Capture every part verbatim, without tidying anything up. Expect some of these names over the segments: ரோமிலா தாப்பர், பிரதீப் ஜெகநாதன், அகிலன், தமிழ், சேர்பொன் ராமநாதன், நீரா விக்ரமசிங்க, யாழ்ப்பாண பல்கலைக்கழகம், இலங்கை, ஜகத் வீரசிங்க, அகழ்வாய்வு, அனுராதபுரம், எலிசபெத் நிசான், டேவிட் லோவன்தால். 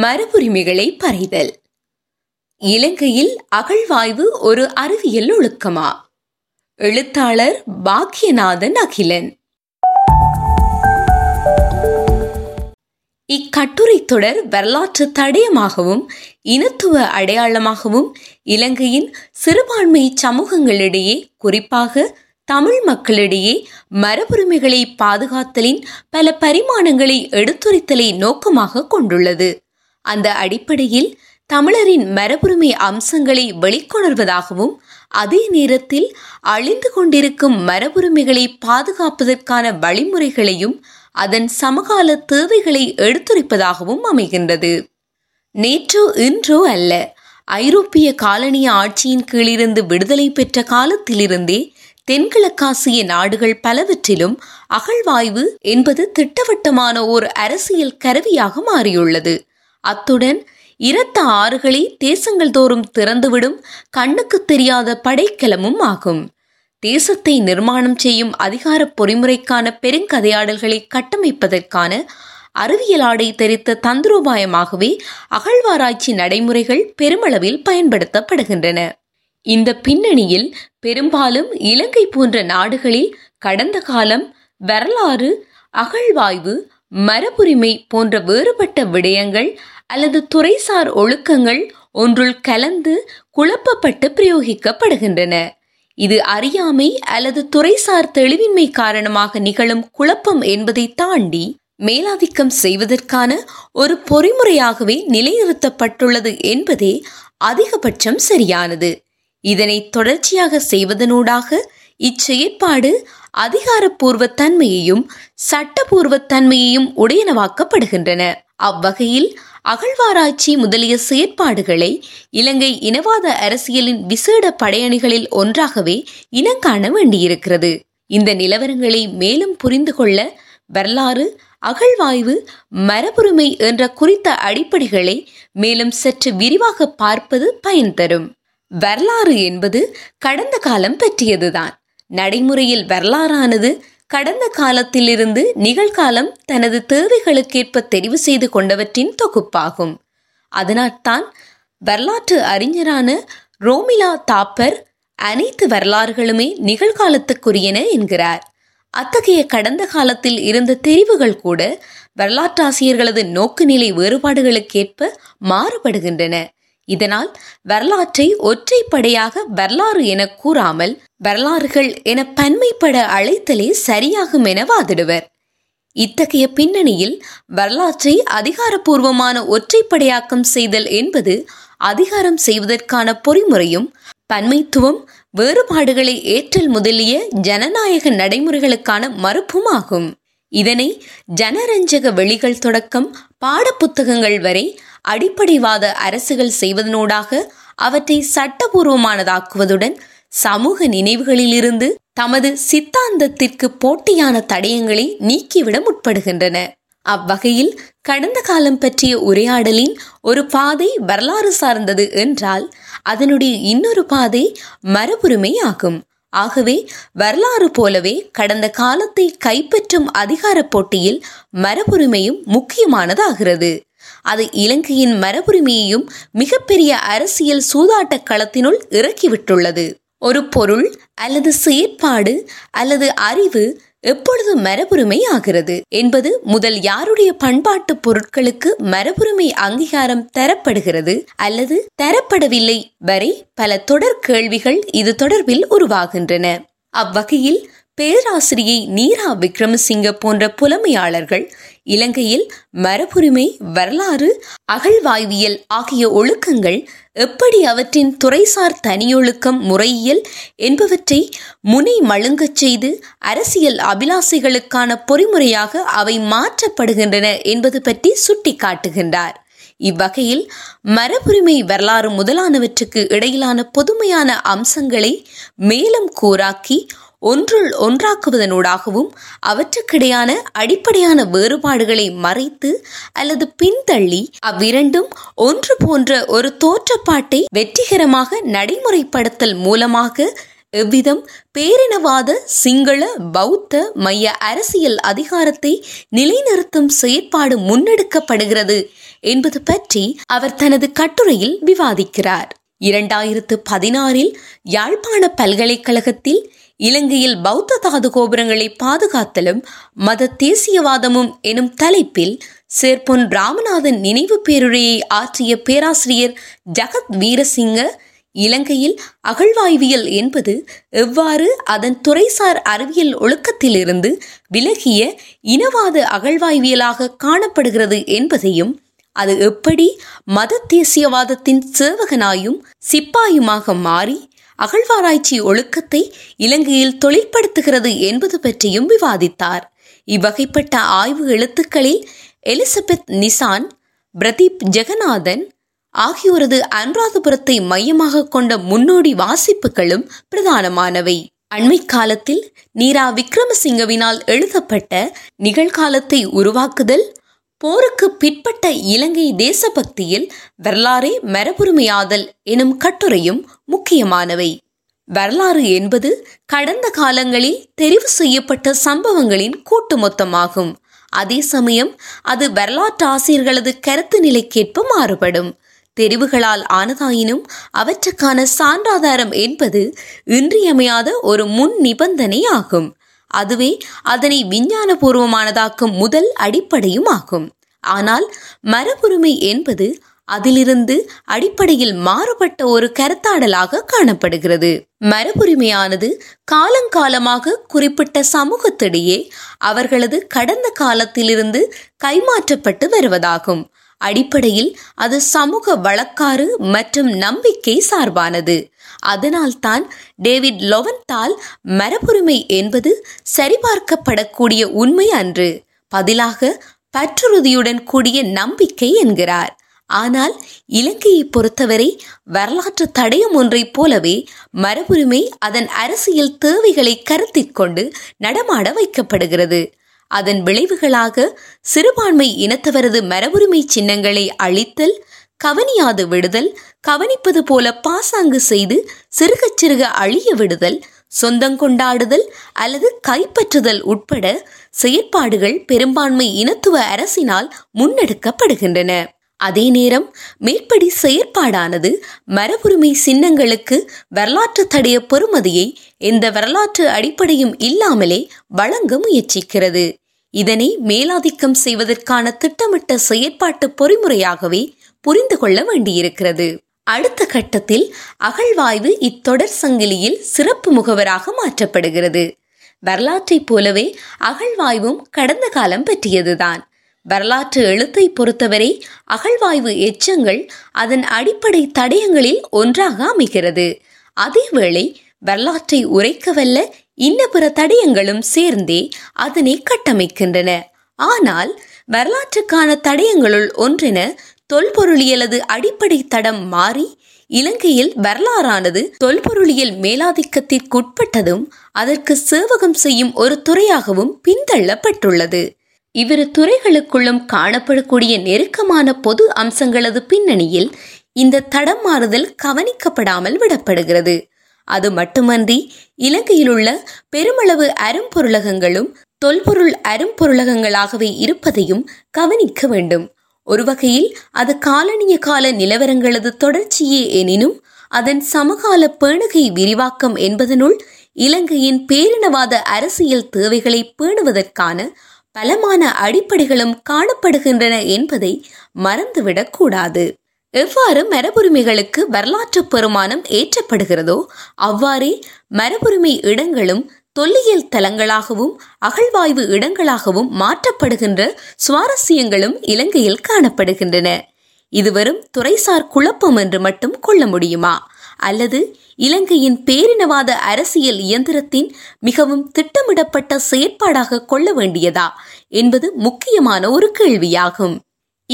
மரபுரிமைகளை பறைதல். இலங்கையில் அகழ்வாய்வு ஒரு அறிவியல் ஒழுக்கமா? எழுத்தாளர் பாக்கியநாதன் அகிலன். இக்கட்டுரை தொடர் வரலாற்று தடயமாகவும் இனத்துவ அடையாளமாகவும் இலங்கையின் சிறுபான்மை சமூகங்களிடையே, குறிப்பாக தமிழ் மக்களிடையே மரபுரிமைகளை பாதுகாத்தலின் பல பரிமாணங்களை எடுத்துரைத்தலை நோக்கமாக கொண்டுள்ளது. அந்த அடிப்படையில் தமிழரின் மரபுரிமை அம்சங்களை வெளிக்கொணர்வதாகவும் அதே நேரத்தில் அழிந்து கொண்டிருக்கும் மரபுரிமைகளை பாதுகாப்பதற்கான வழிமுறைகளையும் அதன் சமகால தேவைகளை எடுத்துரைப்பதாகவும் அமைகின்றது. நேற்றோ இன்றோ அல்ல, ஐரோப்பிய காலனிய ஆட்சியின் கீழிருந்து விடுதலை பெற்ற காலத்திலிருந்தே தென்கிழக்காசிய நாடுகள் பலவற்றிலும் அகழ்வாய்வு என்பது திட்டவட்டமான ஓர் அரசியல் கருவியாக மாறியுள்ளது. அத்துடன் இரத்த ஆறுகளை தேசங்கள் தோறும் திறந்துவிடும் கண்ணுக்கு தெரியாத படைக்கலமும் ஆகும். தேசத்தை நிர்மாணம் செய்யும் அதிகார பொறிமுறைக்கான பெருங்கதையாடல்களை கட்டமைப்பதற்கான அறிவியல் ஆடை தெரித்த தந்திரோபாயமாகவே அகழ்வாராய்ச்சி நடைமுறைகள் பெருமளவில் பயன்படுத்தப்படுகின்றன. இந்த பின்னணியில் பெரும்பாலும் இலங்கை போன்ற நாடுகளில் கடந்த காலம் வரலாறு, அகழ்வாய்வு, மரபுரிமை போன்ற வேறுபட்ட விடயங்கள் அல்லது துறைசார் ஒழுக்கங்கள் ஒன்றுள் கலந்து குழப்பப்பட்டு பிரயோகிக்கப்படுகின்றன. இது அறியாமை அல்லது துறைசார் தெளிவின்மை காரணமாக நிகழும் குழப்பம் என்பதை தாண்டி மேலாதிக்கம் செய்வதற்கான ஒரு பொறிமுறையாகவே நிலைநிறுத்தப்பட்டுள்ளது என்பதே அதிகபட்சம் சரியானது. இதனை தொடர்ச்சியாக செய்வதனூடாக இச்செயற்பாடு அதிகாரப்பூர்வ தன்மையையும் சட்டபூர்வ தன்மையையும் உடையனவாக்கப்படுகின்றன. அவ்வகையில் அகழ்வாராய்ச்சி முதலிய செயற்பாடுகளை இலங்கை இனவாத அரசியலின் விசேட படையணிகளில் ஒன்றாகவே இனங்காண வேண்டியிருக்கிறது. இந்த நிலவரங்களை மேலும் புரிந்து கொள்ள வரலாறு, அகழ்வாய்வு, மரபுரிமை என்ற குறித்த அடிப்படைகளை மேலும் சற்று விரிவாக பார்ப்பது பயன் தரும். வரலாறு என்பது கடந்த காலம் பற்றியதுதான். நடைமுறையில் வரலாறானது கடந்த காலத்திலிருந்து நிகழ்காலம் தனது தேவைகளுக்கேற்ப தெரிவு செய்து கொண்டவற்றின் தொகுப்பாகும். அதனால்தான் வரலாற்று அறிஞரான ரோமிலா தாப்பர் அனைத்து வரலாறுகளுமே நிகழ்காலத்துக்குரியன என்கிறார். அத்தகைய கடந்த காலத்தில் இருந்த தெரிவுகள் கூட வரலாற்றாசிரியர்களது நோக்குநிலை வேறுபாடுகளுக்கேற்ப மாறுபடுகின்றன. இதனால் வரலாற்றை ஒற்றைப்படையாக வரலாறு என கூறாமல் வரலாறுகள் என பன்மைப்பட அழைத்தலே சரியாகும் என வாதிடுவர். இத்தகைய பின்னணியில் வரலாற்றை அதிகாரப்பூர்வமான ஒற்றைப்படையாக்கம் செய்தல் என்பது அதிகாரம் செய்வதற்கான பொறிமுறையும் பன்மைத்துவம், வேறுபாடுகளை ஏற்றல் முதலிய ஜனநாயக நடைமுறைகளுக்கான மறுப்பும் ஆகும். இதனை ஜனரஞ்சக வெளிகள் தொடக்கம் பாடப்புத்தகங்கள் வரை அடிப்படைவாத அரசுகள் செய்வதனூடாக அவற்றை சட்டபூர்வமானதாக்குவதுடன் சமூக நினைவுகளிலிருந்து தமது சித்தாந்தத்திற்கு போட்டியான தடயங்களை நீக்கிவிட முற்படுகின்றன. அவ்வகையில் கடந்த காலம் பற்றிய உரையாடலின் ஒரு பாதை வரலாறு சார்ந்தது என்றால் அதனுடைய இன்னொரு பாதை மரபுரிமை ஆகும். ஆகவே வரலாறு போலவே கடந்த காலத்தை கைப்பற்றும் அதிகார போட்டியில் மரபுரிமையும் முக்கியமானதாகிறது. அது இலங்கையின் மரபுரிமையையும் மிகப்பெரிய அரசியல் சூதாட்ட களத்தினுள் இறக்கிவிட்டுள்ளது. ஒரு பொருள் அல்லது செயற்பாடு அல்லது அறிவு எப்பொழுது மரபுரிமை ஆகிறது என்பது முதல் யாருடைய பண்பாட்டு பொருட்களுக்கு மரபுரிமை அங்கீகாரம் தரப்படுகிறது அல்லது தரப்படவில்லை வரை பல தொடர் கேள்விகள் இது தொடர்பில் உருவாகின்றன. அவ்வகையில் பேராசிரியை நீரா விக்ரமசிங்க போன்ற புலமையாளர்கள் இலங்கையில் மரபுரிமை, வரலாறு, அகழ்வாய்வியல் ஆகிய ஒழுக்கங்கள் எப்படி அவற்றின் துறைசார் தனியொழுக்கம், முறையியல் என்பவற்றை முனை மழுங்கச் செய்து அரசியல் அபிலாசைகளுக்கான பொறிமுறையாக அவை மாற்றப்படுகின்றன என்பது பற்றி சுட்டிக்காட்டுகின்றார். இவ்வகையில் மரபுரிமை, வரலாறு முதலானவற்றுக்கு இடையிலான பொதுமையான அம்சங்களை மேலும் கூராக்கி ஒன்றுள் ஒன்றாக்குவதனூடாகவும் அவற்றுக்கிடையான அடிப்படையான வேறுபாடுகளை மறைத்து அல்லது பின்தள்ளி அவ்விரண்டும் ஒன்று போன்ற ஒரு தோற்றப்பாட்டை வெற்றிகரமாக நடைமுறைப்படுத்தல் மூலமாக எவ்விதம் பேரினவாத சிங்கள பௌத்த மைய அரசியல் அதிகாரத்தை நிலைநிறுத்தும் செயற்பாடு முன்னெடுக்கப்படுகிறது என்பது பற்றி அவர் தனது கட்டுரையில் விவாதிக்கிறார். இரண்டாயிரத்து பதினாறில் யாழ்ப்பாண பல்கலைக்கழகத்தில் இலங்கையில் பௌத்த தாது கோபுரங்களை பாதுகாத்தலும் மத தேசியவாதமும் எனும் தலைப்பில் சேர்பொன் ராமநாதன் நினைவு பேருரையை ஆற்றிய பேராசிரியர் ஜகத் வீரசிங்க இலங்கையில் அகழ்வாய்வியல் என்பது எவ்வாறு அதன் துறைசார் அறிவியல் ஒழுக்கத்திலிருந்து விலகிய இனவாத அகழ்வாய்வியலாக காணப்படுகிறது என்பதையும் அது எப்படி மத தேசியவாதத்தின் சேவகனாயும் சிப்பாயுமாக மாறி அகழ்வாராய்ச்சி ஒழுக்கத்தை இலங்கையில் தொழிற்படுத்துகிறது என்பது பற்றியும் விவாதித்தார். இவ்வகைப்பட்ட ஆய்வு எழுத்துக்களில் எலிசபெத் நிசான், பிரதீப் ஜெகநாதன் ஆகியோரது அனுராதபுரத்தை மையமாக கொண்ட முன்னோடி வாசிப்புகளும் பிரதானமானவை. அண்மை காலத்தில் நீரா விக்ரமசிங்கவினால் எழுதப்பட்ட நிகழ்காலத்தை உருவாக்குதல், போருக்கு பிற்பட்ட இலங்கை தேசபக்தியில் வரலாறை மரபுரிமையாதல் எனும் கட்டுரையும் முக்கியமானவை. வரலாறு என்பது கடந்த காலங்களில் தெரிவு செய்யப்பட்ட சம்பவங்களின் கூட்டு மொத்தமாகும். அதே சமயம் அது வரலாற்று ஆசிரியர்களது கருத்து நிலைக்கேற்ப மாறுபடும். தெரிவுகளால் ஆனதாயினும் அவற்றுக்கான சான்றாதாரம் என்பது இன்றியமையாத ஒரு முன் நிபந்தனை ஆகும். அதுவே அதனை விஞ்ஞானபூர்வமானதாக்கும் முதல் அடிப்படையும் ஆகும். ஆனால் மரபுரிமை என்பது அதிலிருந்து அடிப்படையில் மாறுபட்ட ஒரு கருத்தாடலாக காணப்படுகிறது. மரபுரிமையானது காலங்காலமாக குறிப்பிட்ட சமூகத்திடையே அவர்களது கடந்த காலத்திலிருந்து கைமாற்றப்பட்டு வருவதாகும். அடிப்படையில் அது சமூக வழக்காறு மற்றும் நம்பிக்கை சார்பானது. அதனால்தான் டேவிட் லோவன்தால் மரபுரிமை என்பது சரிபார்க்கப்படக்கூடிய உண்மை அன்று, பதிலாக பற்றுறுதியுடன் கூடிய நம்பிக்கை என்கிறார். ஆனால் இலங்கையை பொறுத்தவரை வரலாற்று தடயம் ஒன்றை போலவே மரபுரிமை அதன் அரசியல் தேவைகளை கருத்திற்கொண்டு நடமாட வைக்கப்படுகிறது. அதன் விளைவுகளாக சிறுபான்மை இனத்தவரது மரபுரிமை சின்னங்களை அழித்தல், கவனியாது விடுதல், கவனிப்பது போல பாசாங்கு செய்து சிறுக சிறுக அழிய விடுதல், சொந்தங்கொண்டாடுதல் அல்லது கைப்பற்றுதல் உட்பட செயற்பாடுகள் பெரும்பான்மை இனத்துவ அரசினால் முன்னெடுக்கப்படுகின்றன. அதே நேரம் மேற்படி செயற்பாடானது மரபுரிமை சின்னங்களுக்கு வரலாற்று தடைய பொறுமதியை எந்த வரலாற்று அடிப்படையும் இல்லாமலே வழங்க முயற்சிக்கிறது. இதனை மேலாதிக்கம் செய்வதற்கான திட்டமிட்ட செயற்பாட்டு பொறிமுறையாகவே புரிந்து கொள்ள வேண்டியிருக்கிறது. அடுத்த கட்டத்தில் அகழ்வாய்வு இத்தொடர் சங்கிலியில் சிறப்பு முகவராக மாற்றப்படுகிறது. வரலாற்றை போலவே அகழ்வாய்வும் கடந்த காலம் பற்றியதுதான். வரலாற்று எழுத்தை பொறுத்தவரை அகழ்வாய்வு எச்சங்கள் அதன் அடிப்படை தடயங்களில் ஒன்றாக அமைகிறது. அதேவேளை வரலாற்றை உரைக்கவல்ல இன்ன பிற தடயங்களும் சேர்ந்தே அதனை கட்டமைக்கின்றன. ஆனால் வரலாற்றுக்கான தடயங்களுள் ஒன்றென தொல்பொருளியலது அடிப்படை தடம் மாறி இலங்கையில் வரலாறானது தொல்பொருளியல் மேலாதிக்கத்திற்குட்பட்டதும் அதற்கு சேவகம் செய்யும் ஒரு துறையாகவும் பின்தள்ளப்பட்டுள்ளது. இவ்விரு துறைகளுக்குள்ளும் காணப்படக்கூடிய நெருக்கமான பொது அம்சங்களது பின்னணியில் இந்த தடம் மாறுதல் கவனிக்கப்படாமல் விடப்படுகிறது. அது மட்டுமன்றி இலங்கையிலுள்ள பெருமளவு அரும்பொருளகங்களும் தொல்பொருள் அரும்பொருளகங்களாகவே இருப்பதையும் கவனிக்க வேண்டும். ஒரு வகையில் அது காலனிய கால நிலவரங்களது தொடர்ச்சியே எனினும் அதன் சமகால பேணுகை விரிவாக்கம் என்பதனுள் இலங்கையின் பேரினவாத அரசியல் தேவைகளை பேணுவதற்கான பலமான அடிப்படைகளும் காணப்படுகின்றன என்பதை மறந்துவிடக் கூடாது. எவ்வாறு மரபுரிமைகளுக்கு வரலாற்று பெருமானம் ஏற்றப்படுகிறதோ அவ்வாறே மரபுரிமை இடங்களும் தொல்லியல் தலங்களாகவும் அகழ்வாய்வு இடங்களாகவும் மாற்றப்படுகின்ற சுவாரஸ்யங்களும் இலங்கையில் காணப்படுகின்றன. இது வெறும் துறைசார் குழப்பம் என்று மட்டும் கொள்ள முடியுமா? அல்லது இலங்கையின் பேரினவாத அரசியல் இயந்திரத்தின் மிகவும் திட்டமிடப்பட்ட செயற்பாடாக கொள்ள வேண்டியதா என்பது முக்கியமான ஒரு கேள்வியாகும்.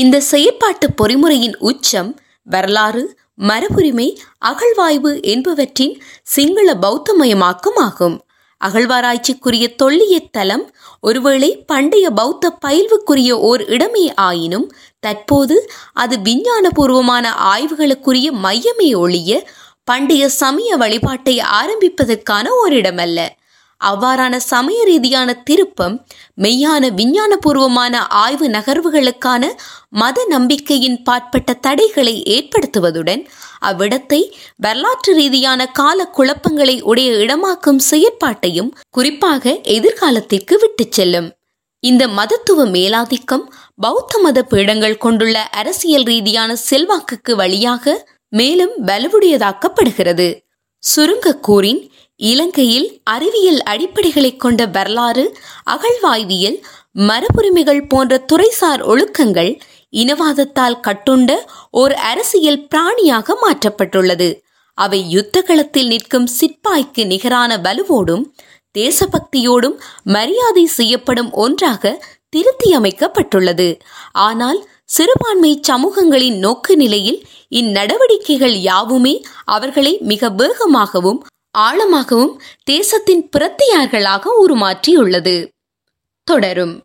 இந்த செயற்பாட்டு பொறிமுறையின் உச்சம் வரலாறு, மரபுரிமை, அகழ்வாய்வு என்பவற்றின் சிங்கள பௌத்தமயமாக்கம் ஆகும். அகழ்வாராய்ச்சிக்குரிய தொல்லியற் தலம் ஒருவேளை பண்டைய பௌத்த பயில்வுக்குரிய ஓர் இடமே ஆயினும் தற்போது அது விஞ்ஞானபூர்வமான ஆய்வுகளுக்குரிய மையமே ஒழிய பண்டைய சமய வழிபாட்டை ஆரம்பிப்பதற்கான ஓரிடமல்ல. அவ்வாறான சமய ரீதியான திருப்பம் மெய்யான விஞ்ஞானபூர்வமான ஆய்வு நகர்வுகளுக்கான மத நம்பிக்கையின் பாற்பட்ட தடைகளை ஏற்படுத்துவதுடன் அவ்விடத்தை வரலாற்று ரீதியான கால குழப்பங்களை உடைய இடமாக்கும் செயற்பாட்டையும் குறிப்பாக எதிர்காலத்திற்கு விட்டு செல்லும். இந்த மதத்துவ மேலாதிக்கம் பௌத்த மத பீடங்கள் கொண்டுள்ள அரசியல் ரீதியான செல்வாக்குக்கு வழியாக மேலும் வலுவுடையதாக்கப்படுகிறது. சுருங்க கூறின், இலங்கையில் அறிவியல் அடிப்படைகளை கொண்ட வரலாறு, அகழ்வாய்வியல், மரபுரிமைகள் போன்ற துறைசார் ஒழுக்கங்கள் இனவாதத்தால் கட்டுண்ட ஒரு அரசியல் பிராணியாக மாற்றப்பட்டுள்ளது. அவை யுத்த களத்தில் நிற்கும் சிப்பாய்க்கு நிகரான வலுவோடும் தேசபக்தியோடும் மரியாதை செய்யப்படும் ஒன்றாக திருத்தி அமைக்கப்பட்டுள்ளது. ஆனால் சிறுபான்மை சமூகங்களின் நோக்கு நிலையில் இந்நடவடிக்கைகள் யாவுமே அவர்களை மிக வேகமாகவும் ஆழமாகவும் தேசத்தின் பிரத்தியார்களாக உருமாற்றியுள்ளது. தொடரும்.